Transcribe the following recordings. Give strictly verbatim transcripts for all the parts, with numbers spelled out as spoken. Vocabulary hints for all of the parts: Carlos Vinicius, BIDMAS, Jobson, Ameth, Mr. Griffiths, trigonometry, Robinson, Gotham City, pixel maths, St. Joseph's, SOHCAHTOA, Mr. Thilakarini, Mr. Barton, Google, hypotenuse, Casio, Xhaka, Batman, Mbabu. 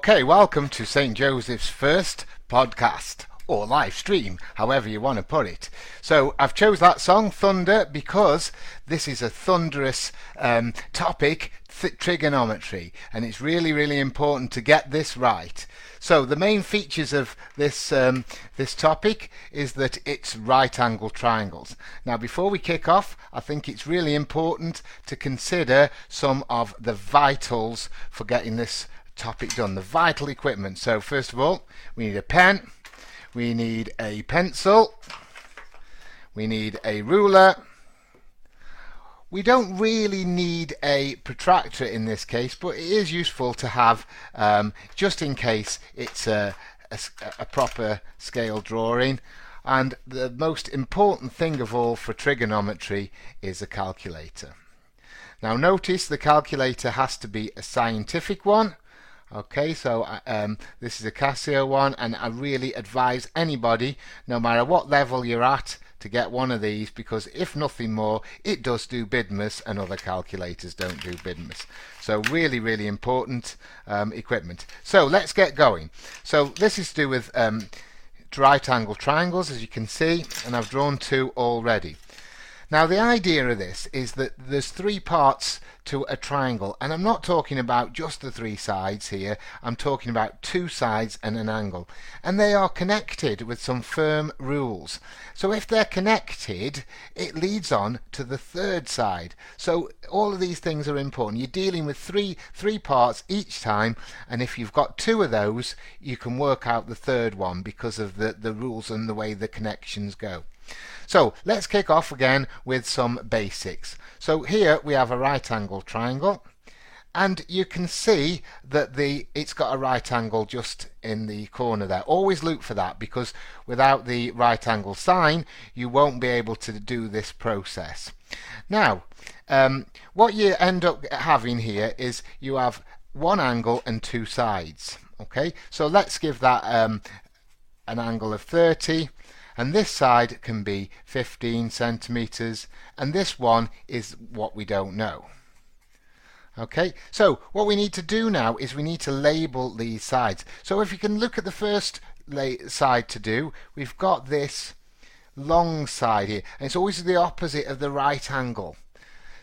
Okay, welcome to Saint Joseph's first podcast, or live stream, however you want to put it. So I've chose that song, Thunder, because this is a thunderous um, topic, th- trigonometry, and it's really, really important to get this right. So the main features of this um, this topic is that it's right-angle triangles. Now, before we kick off, I think it's really important to consider some of the vitals for getting this topic done, the vital equipment. So first of all, we need a pen. We need a pencil, we need a ruler, we don't really need a protractor in this case, but it is useful to have um, just in case it's a, a, a proper scale drawing. And the most important thing of all for trigonometry is a calculator. Now notice the calculator has to be a scientific one. Okay, so um, this is a Casio one, and I really advise anybody, no matter what level you're at, to get one of these, because if nothing more, it does do BIDMAS, and other calculators don't do BIDMAS. So really, really important um, equipment. So let's get going. So this is to do with um, right angle triangles, as you can see, and I've drawn two already. Now the idea of this is that there's three parts to a triangle, and I'm not talking about just the three sides here, I'm talking about two sides and an angle, and they are connected with some firm rules. So if they're connected, it leads on to the third side. So all of these things are important. You're dealing with three three parts each time, and if you've got two of those, you can work out the third one because of the, the rules and the way the connections go. So let's kick off again with some basics. So here we have a right angle triangle, and you can see that the it's got a right angle just in the corner there. Always look for that, because without the right angle sign you won't be able to do this process. Now um, what you end up having here is you have one angle and two sides. Okay, so let's give that um, an angle of thirty. And this side can be fifteen centimeters, and this one is what we don't know. Okay, so what we need to do now is we need to label these sides. So if you can look at the first side to do, we've got this long side here, and it's always the opposite of the right angle.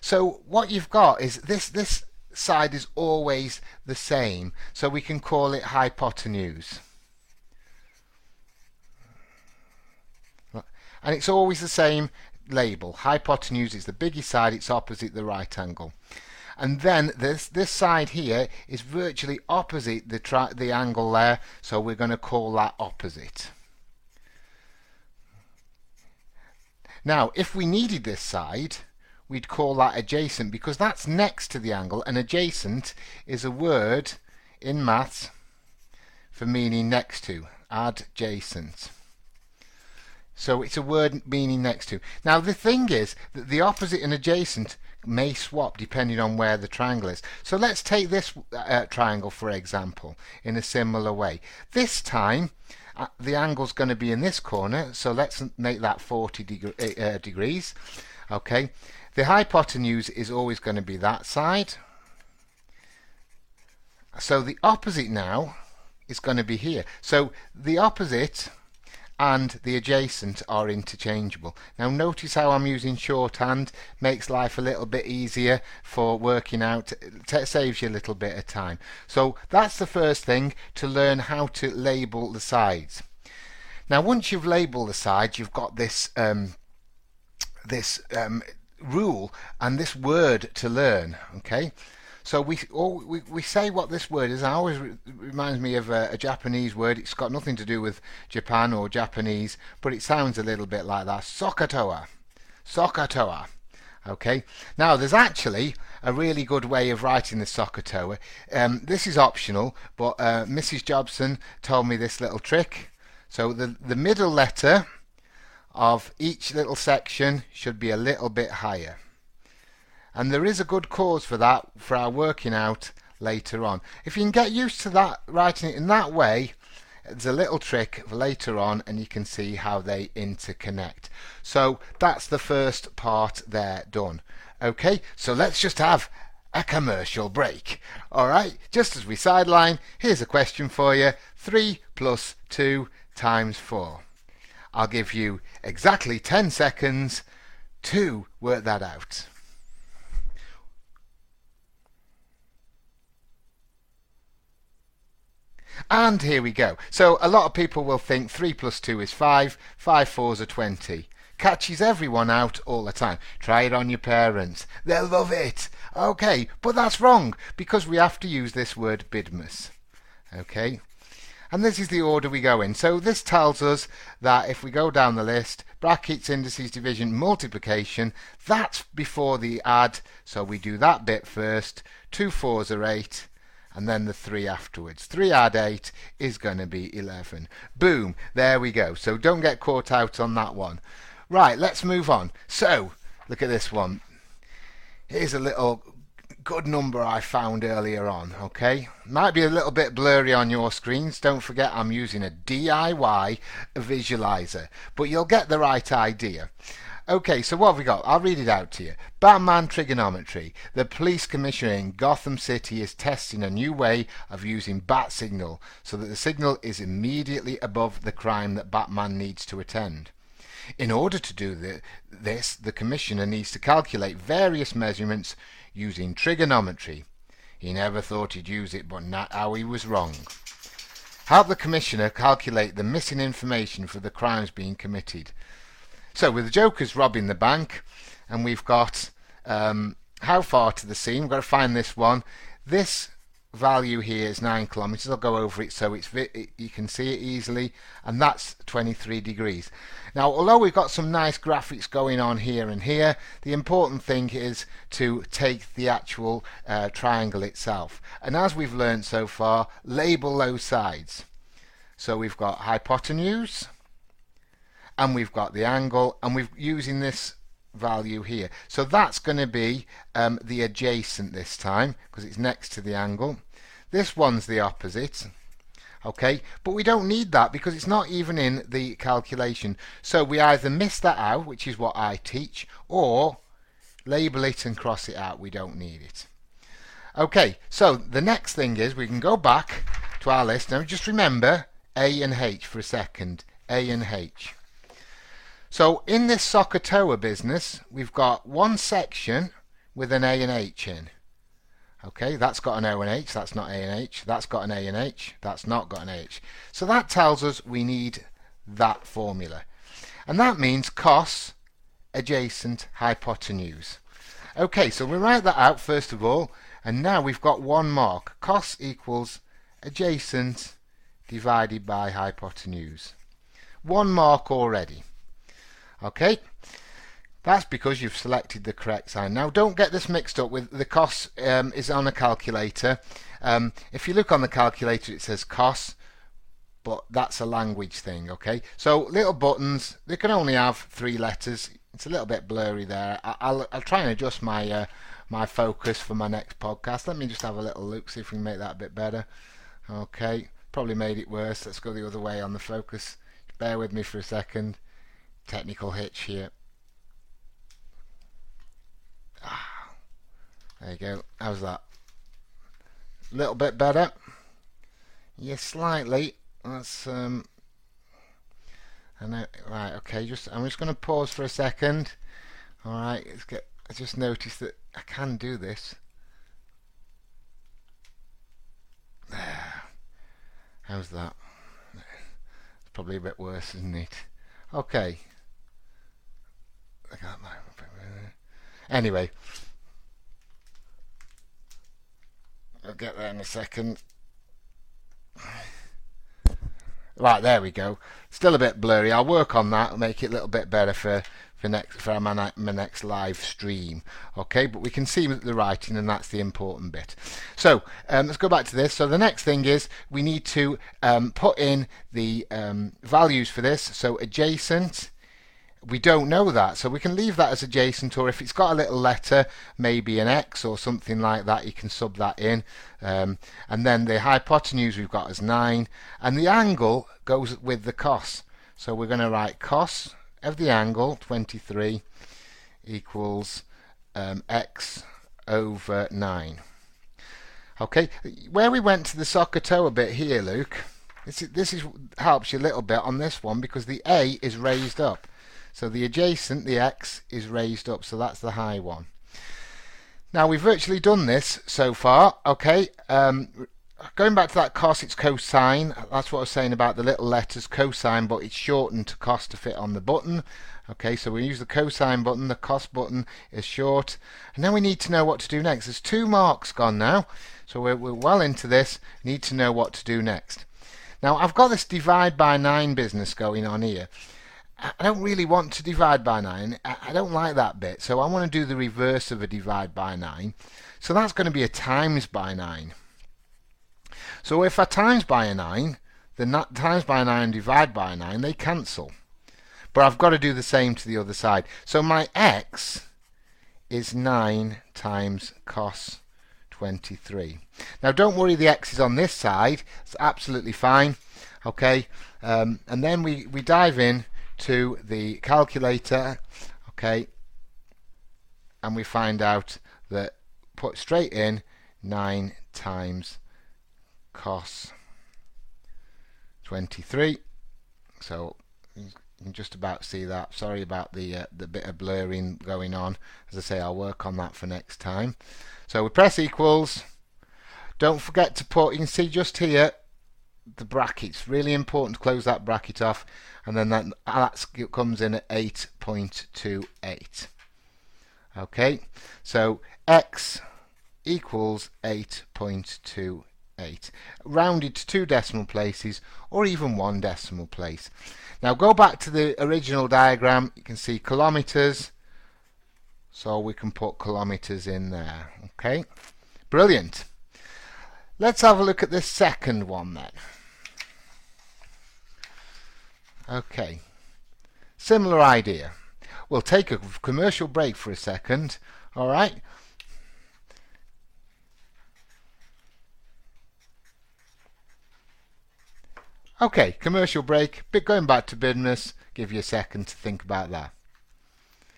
So what you've got is this this side is always the same, so we can call it hypotenuse. And it's always the same label. Hypotenuse is the biggest side, it's opposite the right angle. And then this this side here is virtually opposite the tri the angle there, so we're going to call that opposite. Now, if we needed this side, we'd call that adjacent, because that's next to the angle, and adjacent is a word in maths for meaning next to, adjacent. So it's a word meaning next to. Now the thing is that the opposite and adjacent may swap depending on where the triangle is. So let's take this uh, triangle for example in a similar way. This time uh, the angle's going to be in this corner, so let's make that forty deg uh, degrees. Okay, the hypotenuse is always going to be that side, so the opposite now is going to be here. So the opposite and the adjacent are interchangeable. Now notice how I'm using shorthand, makes life a little bit easier for working out, saves you a little bit of time. So that's the first thing, to learn how to label the sides. Now once you've labelled the sides, you've got this um, this um, rule and this word to learn. Okay, so we, all, we we say what this word is. It always re reminds me of a, a Japanese word. It's got nothing to do with Japan or Japanese, but it sounds a little bit like that. SOHCAHTOA. SOHCAHTOA. Okay. Now there's actually a really good way of writing the SOHCAHTOA. Um, this is optional, but uh, Missus Jobson told me this little trick. So the the middle letter of each little section should be a little bit higher. And there is a good cause for that for our working out later on. If you can get used to that, writing it in that way, there's a little trick for later on, and you can see how they interconnect. So that's the first part there done. Okay, so let's just have a commercial break. All right, just as we sideline, here's a question for you. three plus two times four. I'll give you exactly ten seconds to work that out. And here we go. So a lot of people will think three plus two is five, five fours are twenty. Catches everyone out all the time. Try it on your parents. They'll love it. Okay, but that's wrong because we have to use this word BIDMAS. Okay, and this is the order we go in. So this tells us that if we go down the list, brackets, indices, division, multiplication, that's before the add. So we do that bit first. Two fours are eight. And then the three afterwards. three add eight is going to be eleven. Boom, there we go. So don't get caught out on that one. Right, let's move on. So, look at this one. Here's a little good number I found earlier on, okay? Might be a little bit blurry on your screens. Don't forget I'm using a D I Y visualizer, but you'll get the right idea. Okay, so what have we got? I'll read it out to you. Batman trigonometry. The police commissioner in Gotham City is testing a new way of using bat signal so that the signal is immediately above the crime that Batman needs to attend. In order to do the, this, the commissioner needs to calculate various measurements using trigonometry. He never thought he'd use it, but now he was wrong. Help the commissioner calculate the missing information for the crimes being committed. So with the Joker's robbing the bank, and we've got um, how far to the scene? We've got to find this one. This value here is nine kilometres. I'll go over it so it's it, you can see it easily, and that's twenty-three degrees. Now, although we've got some nice graphics going on here and here, the important thing is to take the actual uh, triangle itself. And as we've learned so far, label those sides. So we've got hypotenuse. And we've got the angle, and we're using this value here. So that's going to be um, the adjacent this time, because it's next to the angle. This one's the opposite. Okay, but we don't need that because it's not even in the calculation. So we either miss that out, which is what I teach, or label it and cross it out. We don't need it. Okay, so the next thing is we can go back to our list. Now just remember A and H for a second. A and H. So in this SOHCAHTOA business, we've got one section with an A and H in. Okay, that's got an O and H, that's not A and H, that's got an A and H, that's not got an H. So that tells us we need that formula. And that means cos adjacent hypotenuse. Okay, so we write that out first of all, and now we've got one mark. Cos equals adjacent divided by hypotenuse. One mark already. Okay, that's because you've selected the correct sign. Now don't get this mixed up with the cos um, is on a calculator. Um, if you look on the calculator it says cos, but that's a language thing, okay? So little buttons, they can only have three letters. It's a little bit blurry there. I, I'll, I'll try and adjust my, uh, my focus for my next podcast. Let me just have a little look, see if we can make that a bit better. Okay, probably made it worse. Let's go the other way on the focus. Bear with me for a second. Technical hitch here. Ah, there you go. How's that? A little bit better. Yes, slightly. That's um. And I, right, okay. Just I'm just going to pause for a second. All right. Let's get. I just noticed that I can do this. There. How's that? It's probably a bit worse, isn't it? Okay. Anyway, I'll get there in a second. Right, there we go. Still a bit blurry. I'll work on that and make it a little bit better for for next for my, my next live stream. Okay, but we can see the writing, and that's the important bit. So um, let's go back to this. So the next thing is we need to um, put in the um, values for this. So adjacent. We don't know that, so we can leave that as adjacent, or if it's got a little letter, maybe an X or something like that, you can sub that in. Um, and then the hypotenuse we've got as nine, and the angle goes with the cos. So we're going to write cos of the angle twenty-three equals um, X over nine. Okay, where we went to the SOHCAHTOA bit here, Luke, this is, this is helps you a little bit on this one because the A is raised up. So the adjacent, the X, is raised up, so that's the high one. Now we've virtually done this so far, okay. Um, going back to that cos, it's cosine. That's what I was saying about the little letters, cosine, but it's shortened to cos to fit on the button. Okay, so we use the cosine button, the cos button is short. And now we need to know what to do next. There's two marks gone now, so we're, we're well into this. We need to know what to do next. Now I've got this divide by nine business going on here. I don't really want to divide by nine. I don't like that bit, so I want to do the reverse of a divide by nine. So that's going to be a times by nine. So if I times by a nine, then that times by a nine and divide by a nine, they cancel. But I've got to do the same to the other side. So my X is nine times cos twenty-three. Now don't worry, the X is on this side. It's absolutely fine. Okay, um, and then we, we dive in to the calculator, okay, and we find out that, put straight in, nine times cos twenty-three. So you can just about see that. Sorry about the uh, the bit of blurring going on. As I say, I'll work on that for next time. So we press equals. Don't forget to put, you can see just here, the brackets. Really important to close that bracket off, and then that that's, it comes in at eight point two eight. Okay, so X equals eight point two eight, rounded to two decimal places or even one decimal place. Now go back to the original diagram. You can see kilometers, so we can put kilometers in there. Okay, brilliant. Let's have a look at this second one then. Okay, similar idea. We'll take a commercial break for a second, all right? Okay, commercial break, but going back to BIDMAS, give you a second to think about that.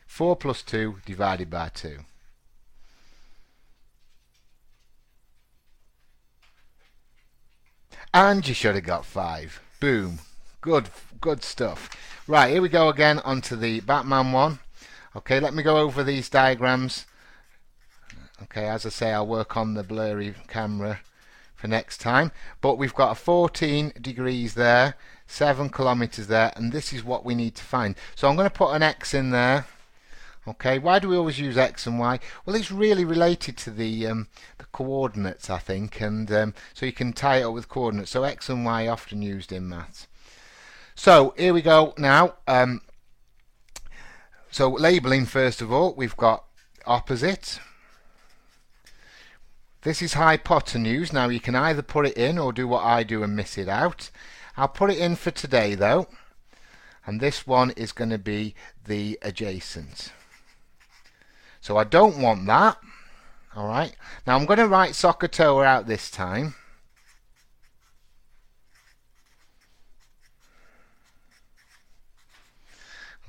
four plus two divided by two. And you should have got five. Boom. Good, good stuff. Right, here we go again onto the Batman one. Okay, let me go over these diagrams. Okay, as I say, I'll work on the blurry camera for next time. But we've got a fourteen degrees there, seven kilometers there, and this is what we need to find. So I'm going to put an X in there. Okay, why do we always use X and Y? Well, it's really related to the um, the coordinates, I think, and um, so you can tie it up with coordinates. So X and Y are often used in maths. So here we go now. Um, so labelling first of all, we've got opposite. This is hypotenuse. Now you can either put it in or do what I do and miss it out. I'll put it in for today though, and this one is going to be the adjacent. So I don't want that. All right. Now I'm going to write SOHCAHTOA out this time.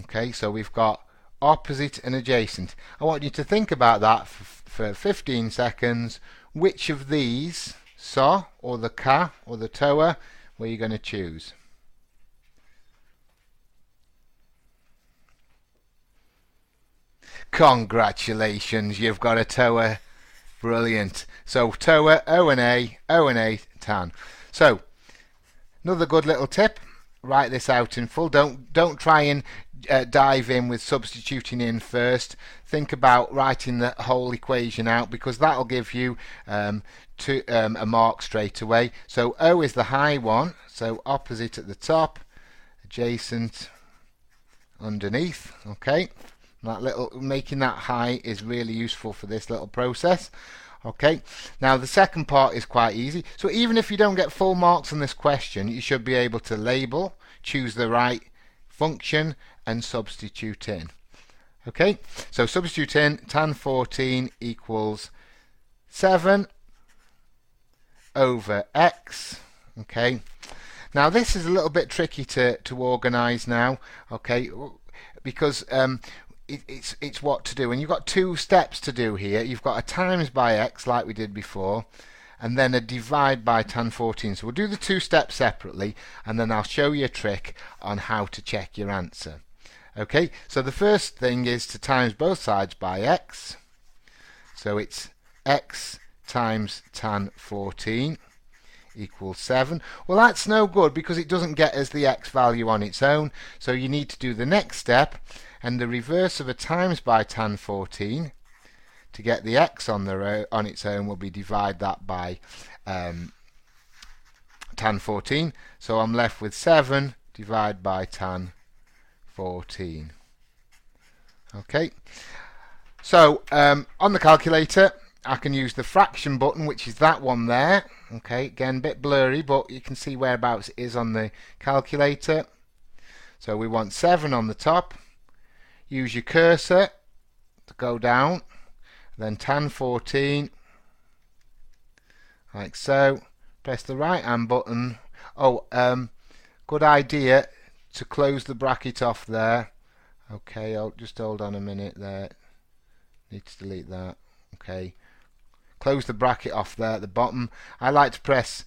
Okay, so we've got opposite and adjacent. I want you to think about that for, for fifteen seconds. Which of these, so or the ka or the toa, were you going to choose? Congratulations, you've got a toa. Brilliant. So toa, O and A, O and A, tan. So another good little tip. Write this out in full. Don't don't try and uh, dive in with substituting in first. Think about writing the whole equation out, because that'll give you um, to, um, a mark straight away. So O is the high one, so opposite at the top, adjacent underneath. Okay, that little making that high is really useful for this little process. Okay, now the second part is quite easy. So even if you don't get full marks on this question, you should be able to label, choose the right function, and substitute in. Okay, so substitute in, tan fourteen equals seven over X. Okay, now this is a little bit tricky to, to organize now, okay, because um, it, it's it's what to do. And you've got two steps to do here. You've got a times by x like we did before, and then a divide by tan fourteen. So we'll do the two steps separately, and then I'll show you a trick on how to check your answer. Okay, so the first thing is to times both sides by x. So it's x times tan fourteen equals seven. Well, that's no good because it doesn't get us the x value on its own. So you need to do the next step and the reverse of a times by tan fourteen to get the x on the on its own will be divide that by um, tan fourteen. So I'm left with seven divided by tan fourteen. Okay. So um, on the calculator, I can use the fraction button, which is that one there. Okay, again, a bit blurry, but you can see whereabouts it is on the calculator. So we want seven on the top. Use your cursor to go down, then tan fourteen, like so. Press the right hand button. Oh, um, good idea to close the bracket off there. Okay, I'll just hold on a minute there. Need to delete that. Okay. Close the bracket off there at the bottom. I like to press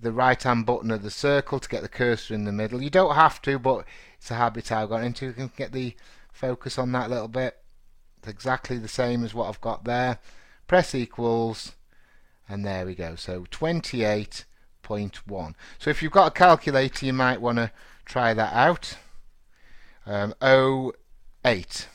the right hand button of the circle to get the cursor in the middle. You don't have to, but it's a habit I've got into. You can get the focus on that a little bit. It's exactly the same as what I've got there. Press equals, and there we go. So twenty-eight point one. So if you've got a calculator, you might want to try that out. Um, oh eight.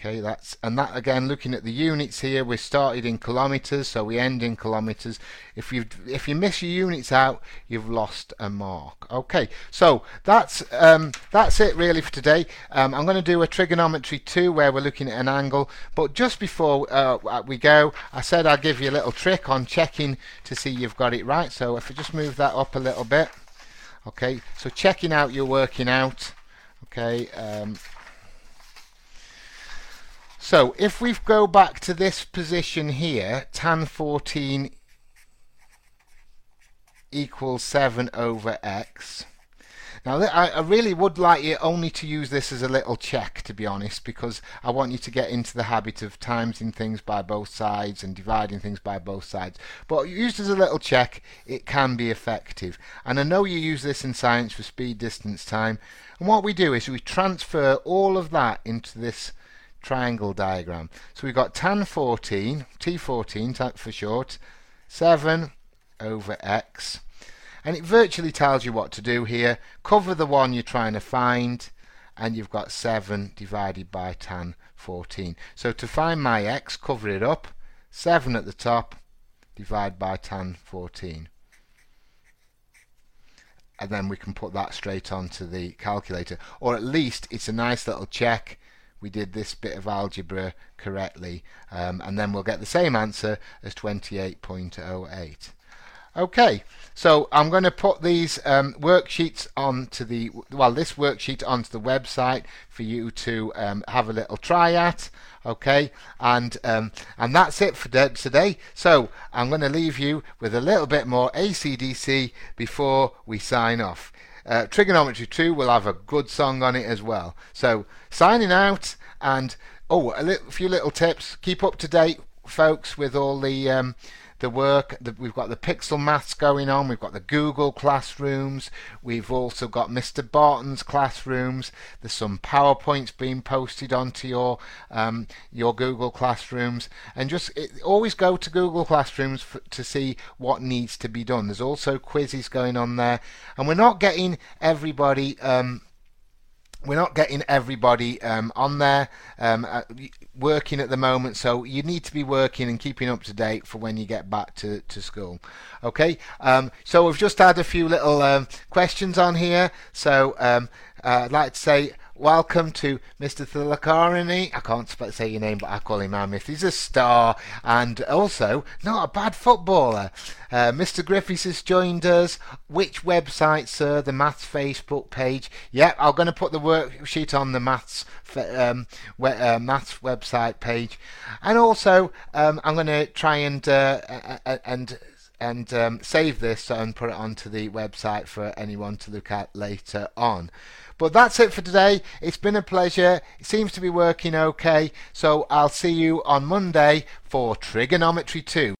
Okay, that's, and that again, looking at the units here, we started in kilometers, so we end in kilometers. If you if you miss your units out, you've lost a mark. Okay, so that's um, that's it really for today. Um, I'm going to do a trigonometry two where we're looking at an angle. But just before uh, we go, I said I'll give you a little trick on checking to see you've got it right. So if I just move that up a little bit, okay. So checking out you're working out, okay. Um, So if we go back to this position here, tan fourteen equals seven over x. Now I, I really would like you only to use this as a little check, to be honest, because I want you to get into the habit of timesing things by both sides and dividing things by both sides. But used as a little check, it can be effective. And I know you use this in science for speed, distance, time. And what we do is we transfer all of that into this triangle diagram. So we've got tan fourteen, T fourteen for short, seven over x, and it virtually tells you what to do here. Cover the one you're trying to find, and you've got seven divided by tan fourteen. So to find my x, cover it up, seven at the top, divide by tan fourteen. And then we can put that straight onto the calculator, or at least it's a nice little check. We did this bit of algebra correctly, um, and then we'll get the same answer as twenty-eight point oh eight. Okay, so I'm going to put these um, worksheets onto the well, this worksheet onto the website for you to um, have a little try at. Okay, and um, and that's it for today. So I'm going to leave you with a little bit more A C D C before we sign off. Uh, trigonometry two will have a good song on it as well. So signing out, and oh, a little, few little tips. Keep up to date, folks, with all the um, the work. The, we've got the pixel maths going on. We've got the Google classrooms. We've also got Mister Barton's classrooms. There's some PowerPoints being posted onto your um, your Google classrooms. And just it, always go to Google classrooms for, to see what needs to be done. There's also quizzes going on there, and we're not getting everybody. Um, We're not getting everybody um, on there um, working at the moment, so you need to be working and keeping up to date for when you get back to, to school. Okay, um, so we've just had a few little um, questions on here, so um, uh, I'd like to say welcome to Mister Thilakarini. I can't say your name, but I call him Ameth. He's a star and also not a bad footballer. Uh, Mister Griffiths has joined us. Which website, sir? The Maths Facebook page. Yeah, I'm going to put the worksheet on the Maths um, we, uh, Maths website page. And also, um, I'm going to try and uh, and and um, save this and put it onto the website for anyone to look at later on. But that's it for today. It's been a pleasure. It seems to be working okay, so I'll see you on Monday for Trigonometry two.